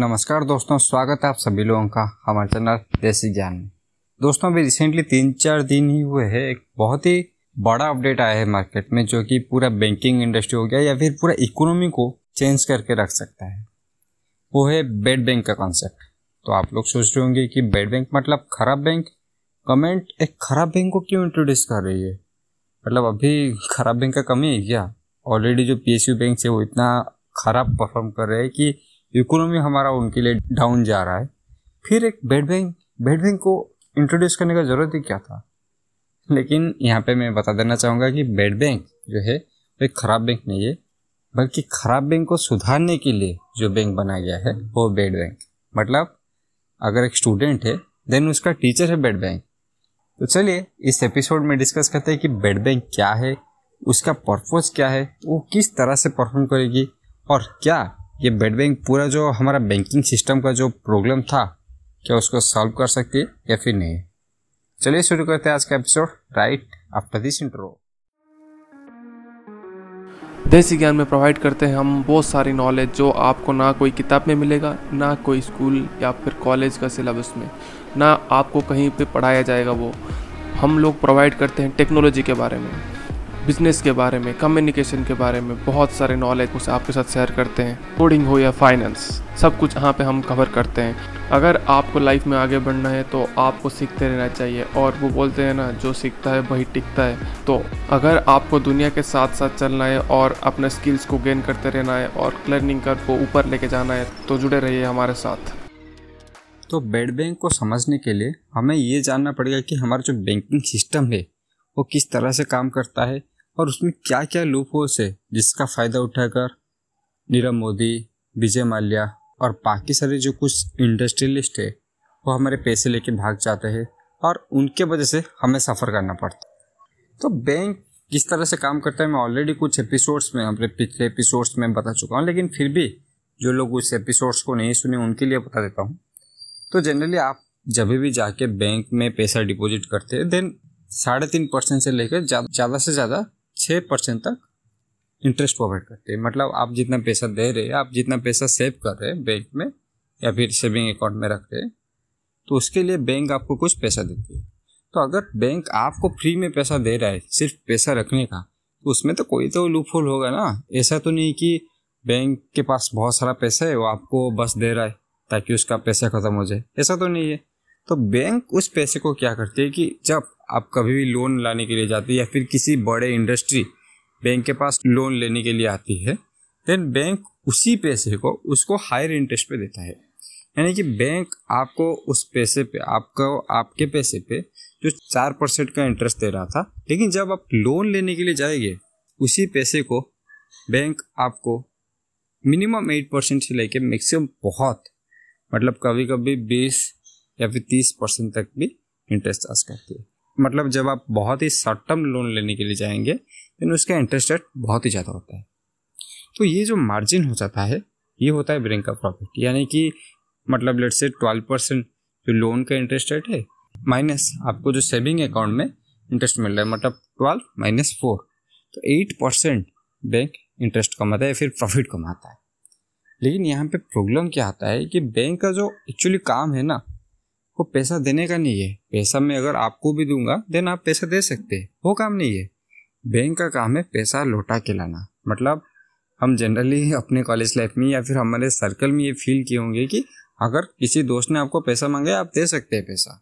नमस्कार दोस्तों, स्वागत है आप सभी लोगों का हमारे चैनल देसी ज्ञान में। दोस्तों अभी रिसेंटली 3-4 दिन ही हुए हैं, एक बहुत ही बड़ा अपडेट आया है मार्केट में, जो कि पूरा बैंकिंग इंडस्ट्री हो गया या फिर पूरा इकोनॉमी को चेंज करके रख सकता है। वो है बैड बैंक का कॉन्सेप्ट। तो आप लोग सोच रहे होंगे कि बैड बैंक मतलब खराब बैंक, गवर्नमेंट एक खराब बैंक को क्यों इंट्रोड्यूस कर रही है, मतलब अभी खराब बैंक का कमी है क्या? ऑलरेडी जो PSU बैंक है वो इतना खराब परफॉर्म कर रहे हैं कि इकोनॉमी हमारा उनके लिए डाउन जा रहा है, फिर एक बैड बैंक को इंट्रोड्यूस करने का ज़रूरत ही क्या था। लेकिन यहाँ पे मैं बता देना चाहूँगा कि बैड बैंक जो है वो एक ख़राब बैंक नहीं है, बल्कि ख़राब बैंक को सुधारने के लिए जो बैंक बनाया गया है वो बैड बैंक। मतलब अगर एक स्टूडेंट है देन उसका टीचर है बैड बैंक। तो चलिए इस एपिसोड में डिस्कस करते हैं कि बैड बैंक क्या है, उसका पर्पज़ क्या है, वो किस तरह से परफॉर्म करेगी और क्या ये बैड बैंक पूरा जो हमारा बैंकिंग सिस्टम का जो प्रॉब्लम था क्या उसको सॉल्व कर सकती है या फिर नहीं। चलिए शुरू करते हैं आज का episode right after this intro. देसी ज्ञान में प्रोवाइड करते हैं हम बहुत सारी नॉलेज जो आपको ना कोई किताब में मिलेगा, ना कोई स्कूल या फिर कॉलेज का सिलेबस में, ना आपको कहीं पे पढ़ाया जाएगा। वो हम लोग प्रोवाइड करते हैं टेक्नोलॉजी के बारे में, बिजनेस के बारे में, कम्युनिकेशन के बारे में, बहुत सारे नॉलेज उसे आपके साथ शेयर करते हैं। कोडिंग हो या फाइनेंस, सब कुछ यहाँ पे हम कवर करते हैं। अगर आपको लाइफ में आगे बढ़ना है तो आपको सीखते रहना चाहिए, और वो बोलते हैं ना, जो सीखता है वही टिकता है। तो अगर आपको दुनिया के साथ साथ चलना है और अपने स्किल्स को गेन करते रहना है और लर्निंग कर्व को ऊपर लेके जाना है तो जुड़े रहिए हमारे साथ। तो बैड बैंक को समझने के लिए हमें ये जानना पड़ेगा कि हमारा जो बैंकिंग सिस्टम है वो किस तरह से काम करता है और उसमें क्या क्या लूपहोल्स है, जिसका फ़ायदा उठाकर नीरव मोदी, विजय माल्या और बाकी सारे जो कुछ इंडस्ट्रियलिस्ट है वो हमारे पैसे लेके भाग जाते हैं और उनके वजह से हमें सफ़र करना पड़ता है। तो बैंक किस तरह से काम करता है मैं ऑलरेडी कुछ एपिसोड्स में, अपने पिछले एपिसोड्स में बता चुका हूँ, लेकिन फिर भी जो लोग उस एपिसोड्स को नहीं सुने उनके लिए बता देता हूँ। तो जनरली आप जब भी जाके बैंक में पैसा डिपॉजिट करते हैं देन 3.5% से लेकर ज़्यादा से ज़्यादा 6% तक इंटरेस्ट प्रोवाइड करते हैं। मतलब आप जितना पैसा दे रहे हैं, आप जितना पैसा सेव कर रहे हैं बैंक में या फिर सेविंग अकाउंट में रख रहे हैं, तो उसके लिए बैंक आपको कुछ पैसा देती है। तो अगर बैंक आपको फ्री में पैसा दे रहा है सिर्फ पैसा रखने का, तो उसमें तो कोई तो लूपहोल होगा ना। ऐसा तो नहीं कि बैंक के पास बहुत सारा पैसा है वो आपको बस दे रहा है ताकि उसका पैसा ख़त्म हो जाए, ऐसा तो नहीं है। तो बैंक उस पैसे को क्या करती है कि जब आप कभी भी लोन लाने के लिए जाते हैं या फिर किसी बड़े इंडस्ट्री बैंक के पास लोन लेने के लिए आती है, देन बैंक उसी पैसे को उसको हायर इंटरेस्ट पे देता है। यानी कि बैंक आपको उस पैसे पे, आपको आपके पैसे पे जो 4% का इंटरेस्ट दे रहा था, लेकिन जब आप लोन लेने के लिए जाएंगे उसी पैसे को बैंक आपको मिनिमम 8% से लेके मैक्सिमम बहुत मतलब कभी कभी 20 या फिर 30% तक भी इंटरेस्ट चार्ज करती है। मतलब जब आप बहुत ही शॉर्ट टर्म लोन लेने के लिए जाएंगे तो उसका इंटरेस्ट रेट बहुत ही ज़्यादा होता है। तो ये जो मार्जिन हो जाता है ये होता है बैंक का प्रॉफिट। यानी कि मतलब लेट्स से 12% जो लोन का इंटरेस्ट रेट है माइनस आपको जो सेविंग अकाउंट में इंटरेस्ट मिल रहा है, मतलब 12 माइनस 4, तो 8% बैंक इंटरेस्ट कमाता है या फिर प्रॉफिट कमाता है। लेकिन यहाँ पर प्रॉब्लम क्या आता है कि बैंक का जो एक्चुअली काम है ना वो पैसा देने का नहीं है। पैसा मैं अगर आपको भी दूंगा देन आप पैसा दे सकते हैं, वो काम नहीं है। बैंक का काम है पैसा लौटा के लाना। मतलब हम जनरली अपने कॉलेज लाइफ में या फिर हमारे सर्कल में ये फील किए होंगे कि अगर किसी दोस्त ने आपको पैसा मांगे आप दे सकते हैं पैसा,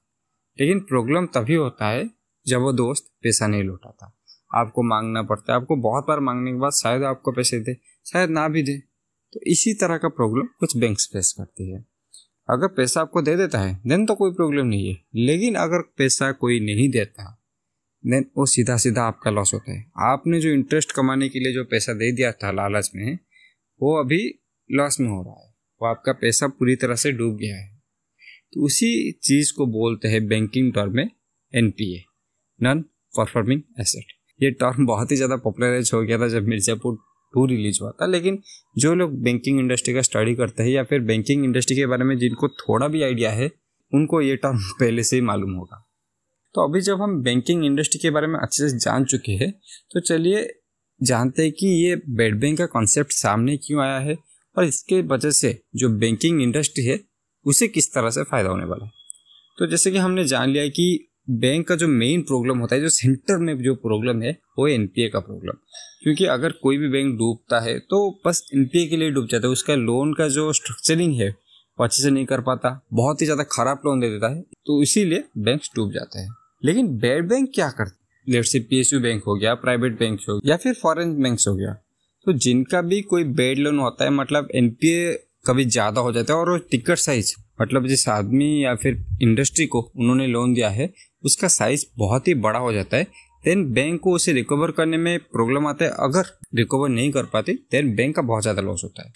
लेकिन प्रॉब्लम तभी होता है जब वो दोस्त पैसा नहीं लौटाता, आपको मांगना पड़ता है। आपको बहुत बार मांगने के बाद शायद आपको पैसे दे, शायद ना भी दे। तो इसी तरह का प्रॉब्लम कुछ बैंक्स फेस करती है। अगर पैसा आपको दे देता है देन तो कोई प्रॉब्लम नहीं है, लेकिन अगर पैसा कोई नहीं देता देन वो सीधा सीधा आपका लॉस होता है। आपने जो इंटरेस्ट कमाने के लिए जो पैसा दे दिया था लालच में, वो अभी लॉस में हो रहा है, वो आपका पैसा पूरी तरह से डूब गया है। तो उसी चीज़ को बोलते हैं बैंकिंग टर्म में NPA, नॉन परफॉर्मिंग एसेट। ये टर्म बहुत ही ज़्यादा पॉपुलराइज हो गया था जब मिर्ज़ापुर 2 रिलीज हुआ था, लेकिन जो लोग बैंकिंग इंडस्ट्री का स्टडी करते हैं या फिर बैंकिंग इंडस्ट्री के बारे में जिनको थोड़ा भी आइडिया है उनको ये टर्म पहले से ही मालूम होगा। तो अभी जब हम बैंकिंग इंडस्ट्री के बारे में अच्छे से जान चुके हैं तो चलिए जानते हैं कि ये बैड बैंक का कॉन्सेप्ट सामने क्यों आया है और इसके वजह से जो बैंकिंग इंडस्ट्री है उसे किस तरह से फ़ायदा होने वाला है। तो जैसे कि हमने जान लिया कि बैंक का जो मेन प्रॉब्लम होता है, जो सेंटर में जो प्रॉब्लम है वो एनपीए का प्रॉब्लम, क्योंकि अगर कोई भी बैंक डूबता है तो बस एनपीए के लिए डूब जाता है। उसका लोन का जो स्ट्रक्चरिंग है वो अच्छे से नहीं कर पाता, बहुत ही ज़्यादा खराब लोन दे देता है, तो इसीलिए बैंक डूब जाते हैं। लेकिन बैड बैंक क्या करते हैं, लेट्स से पीएसयू बैंक हो गया, प्राइवेट बैंक हो गया या फिर फॉरेन बैंक हो गया, तो जिनका भी कोई बैड लोन होता है, मतलब एनपीए कभी ज़्यादा हो जाता है और वो टिकट साइज, मतलब जिस आदमी या फिर इंडस्ट्री को उन्होंने लोन दिया है उसका साइज बहुत ही बड़ा हो जाता है, देन बैंक को उसे रिकवर करने में प्रॉब्लम आता है। अगर रिकवर नहीं कर पाते देन बैंक का बहुत ज़्यादा लॉस होता है।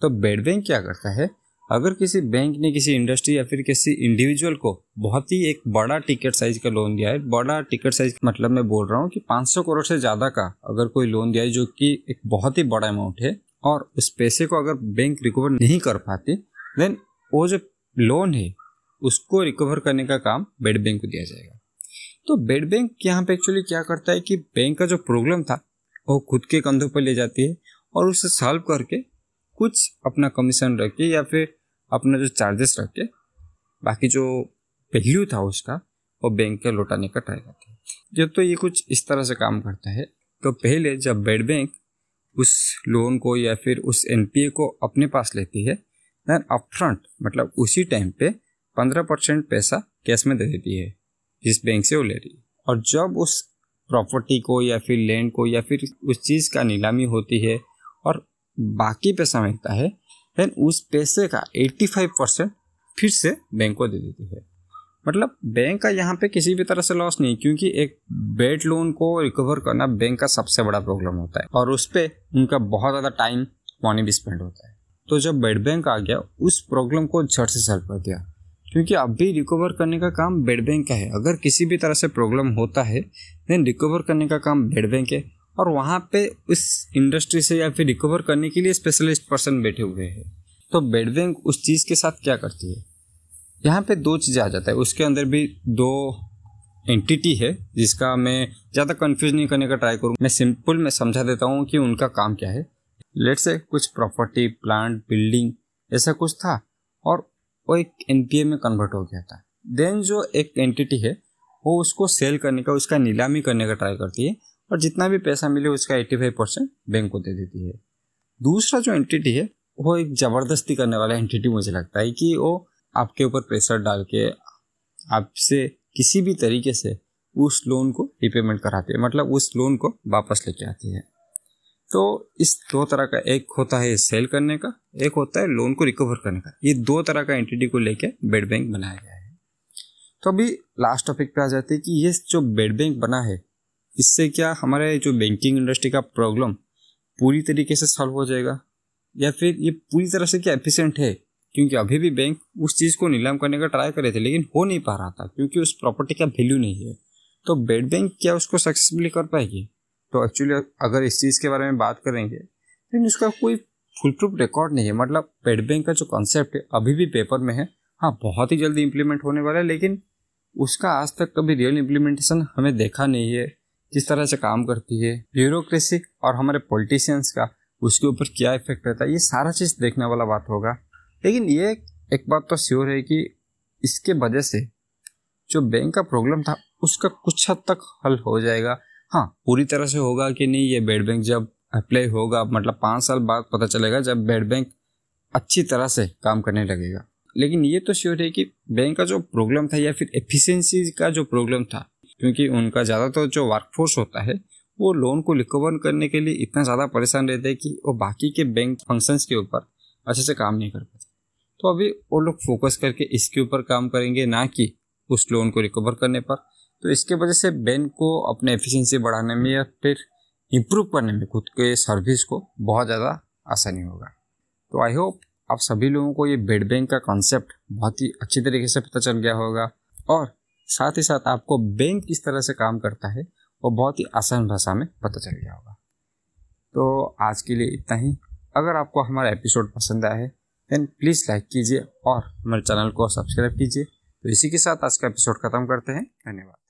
तो बैड बैंक क्या करता है, अगर किसी बैंक ने किसी इंडस्ट्री या फिर किसी इंडिविजुअल को बहुत ही एक बड़ा टिकट साइज का लोन दिया है, बड़ा टिकट साइज मतलब मैं बोल रहा हूँ कि 500 करोड़ से ज़्यादा का अगर कोई लोन दिया है जो कि एक बहुत ही बड़ा अमाउंट है, और उस पैसे को अगर बैंक रिकवर नहीं कर पाते देन वो जो लोन है उसको रिकवर करने का काम बैड बैंक को दिया जाएगा। तो बैड बैंक यहाँ पे एक्चुअली क्या करता है कि बैंक का जो प्रॉब्लम था वो खुद के कंधों पर ले जाती है और उसे सॉल्व करके कुछ अपना कमीशन रख के या फिर अपना जो चार्जेस रख के बाकी जो वैल्यू था उसका वो बैंक के लौटाने का ट्राई करते हैं। जब तो ये कुछ इस तरह से काम करता है। तो पहले जब बैड बैंक उस लोन को या फिर उस एनपीए को अपने पास लेती है दैन अपफ्रंट मतलब उसी टाइम पे 15% पैसा कैश में दे देती है जिस बैंक से वो ले रही है। और जब उस प्रॉपर्टी को या फिर लैंड को या फिर उस चीज़ का नीलामी होती है और बाकी पैसा मिलता है देन उस पैसे का 85% फिर से बैंक को दे देती है। मतलब बैंक का यहाँ पे किसी भी तरह से लॉस नहीं, क्योंकि एक बैड लोन को रिकवर करना बैंक का सबसे बड़ा प्रॉब्लम होता है और उस पर उनका बहुत ज़्यादा टाइम मनी भी स्पेंड होता है। तो जब बैड बैंक आ गया उस प्रॉब्लम को झट से सॉल्व कर दिया, क्योंकि अब भी रिकवर करने का काम बैड बैंक का है। अगर किसी भी तरह से प्रॉब्लम होता है देन रिकवर करने का काम बैड बैंक है और वहाँ पे उस इंडस्ट्री से या फिर रिकवर करने के लिए स्पेशलिस्ट पर्सन बैठे हुए हैं। तो बैड बैंक उस चीज़ के साथ क्या करती है, यहाँ पे दो चीज़ें आ जाता है, उसके अंदर भी दो एंटिटी है जिसका मैं ज़्यादा कंफ्यूज नहीं करने का ट्राई करूँ, मैं सिंपल में समझा देता हूँ कि उनका काम क्या है। लेट्स से कुछ प्रॉपर्टी, प्लांट, बिल्डिंग ऐसा कुछ था और वो एक एनपीए में कन्वर्ट हो गया था, देन जो एक एंटिटी है वो उसको सेल करने का, उसका नीलामी करने का ट्राई करती है और जितना भी पैसा मिले उसका 85% बैंक को दे देती है। दूसरा जो एंटिटी है वो एक ज़बरदस्ती करने वाला एंटिटी मुझे लगता है कि वो आपके ऊपर प्रेशर डाल के आपसे किसी भी तरीके से उस लोन को रिपेमेंट कराती है, मतलब उस लोन को वापस लेके आती है। तो इस दो तरह का, एक होता है सेल करने का, एक होता है लोन को रिकवर करने का, ये दो तरह का एंटिटी को लेके बैड बैंक बनाया गया है। तो अभी लास्ट टॉपिक पे आ जाते हैं कि ये जो बैड बैंक बना है इससे क्या हमारे जो बैंकिंग इंडस्ट्री का प्रॉब्लम पूरी तरीके से सॉल्व हो जाएगा या फिर ये पूरी तरह से क्या एफिशिएंट है, क्योंकि अभी भी बैंक उस चीज़ को नीलाम करने का ट्राई कर रहे थे लेकिन हो नहीं पा रहा था क्योंकि उस प्रॉपर्टी का वैल्यू नहीं है। तो बैड बैंक क्या उसको सक्सेसफुली कर पाएगी? तो एक्चुअली अगर इस चीज़ के बारे में बात करेंगे लेकिन उसका कोई फुल प्रूफ रिकॉर्ड नहीं है। मतलब बैड बैंक का जो कॉन्सेप्ट है अभी भी पेपर में है, हाँ बहुत ही जल्दी इम्प्लीमेंट होने वाला है, लेकिन उसका आज तक कभी रियल इम्प्लीमेंटेशन हमें देखा नहीं है। किस तरह से काम करती है ब्यूरोक्रेसी और हमारे पॉलिटिशियंस का उसके ऊपर क्या इफेक्ट रहता है, ये सारा चीज़ देखने वाला बात होगा। लेकिन ये एक बात तो श्योर है कि इसके वजह से जो बैंक का प्रॉब्लम था उसका कुछ हद तक हल हो जाएगा। हाँ पूरी तरह से होगा कि नहीं ये बैड बैंक जब अप्लाई होगा, मतलब 5 साल बाद पता चलेगा जब बैड बैंक अच्छी तरह से काम करने लगेगा। लेकिन ये तो श्योर है कि बैंक का जो प्रॉब्लम था या फिर एफिशिएंसी का जो प्रॉब्लम था, क्योंकि उनका ज़्यादातर जो वर्कफोर्स होता है वो लोन को रिकवर करने के लिए इतना ज़्यादा परेशान रहता है कि वो बाकी के बैंक फंक्शंस के ऊपर अच्छे से काम नहीं कर पाते। तो अभी वो लोग फोकस करके इसके ऊपर काम करेंगे ना कि उस लोन को रिकवर करने पर। तो इसके वजह से बैंक को अपने एफिशिएंसी बढ़ाने में या फिर इम्प्रूव करने में खुद के सर्विस को बहुत ज़्यादा आसानी होगा। तो आई होप आप सभी लोगों को ये बैड बैंक का कॉन्सेप्ट बहुत ही अच्छी तरीके से पता चल गया होगा और साथ ही साथ आपको बैंक किस तरह से काम करता है वो बहुत ही आसान भाषा में पता चल गया होगा। तो आज के लिए इतना ही। अगर आपको हमारा एपिसोड पसंद आया है देन प्लीज़ लाइक कीजिए और हमारे चैनल को सब्सक्राइब कीजिए। तो इसी के साथ आज का एपिसोड ख़त्म करते हैं। धन्यवाद।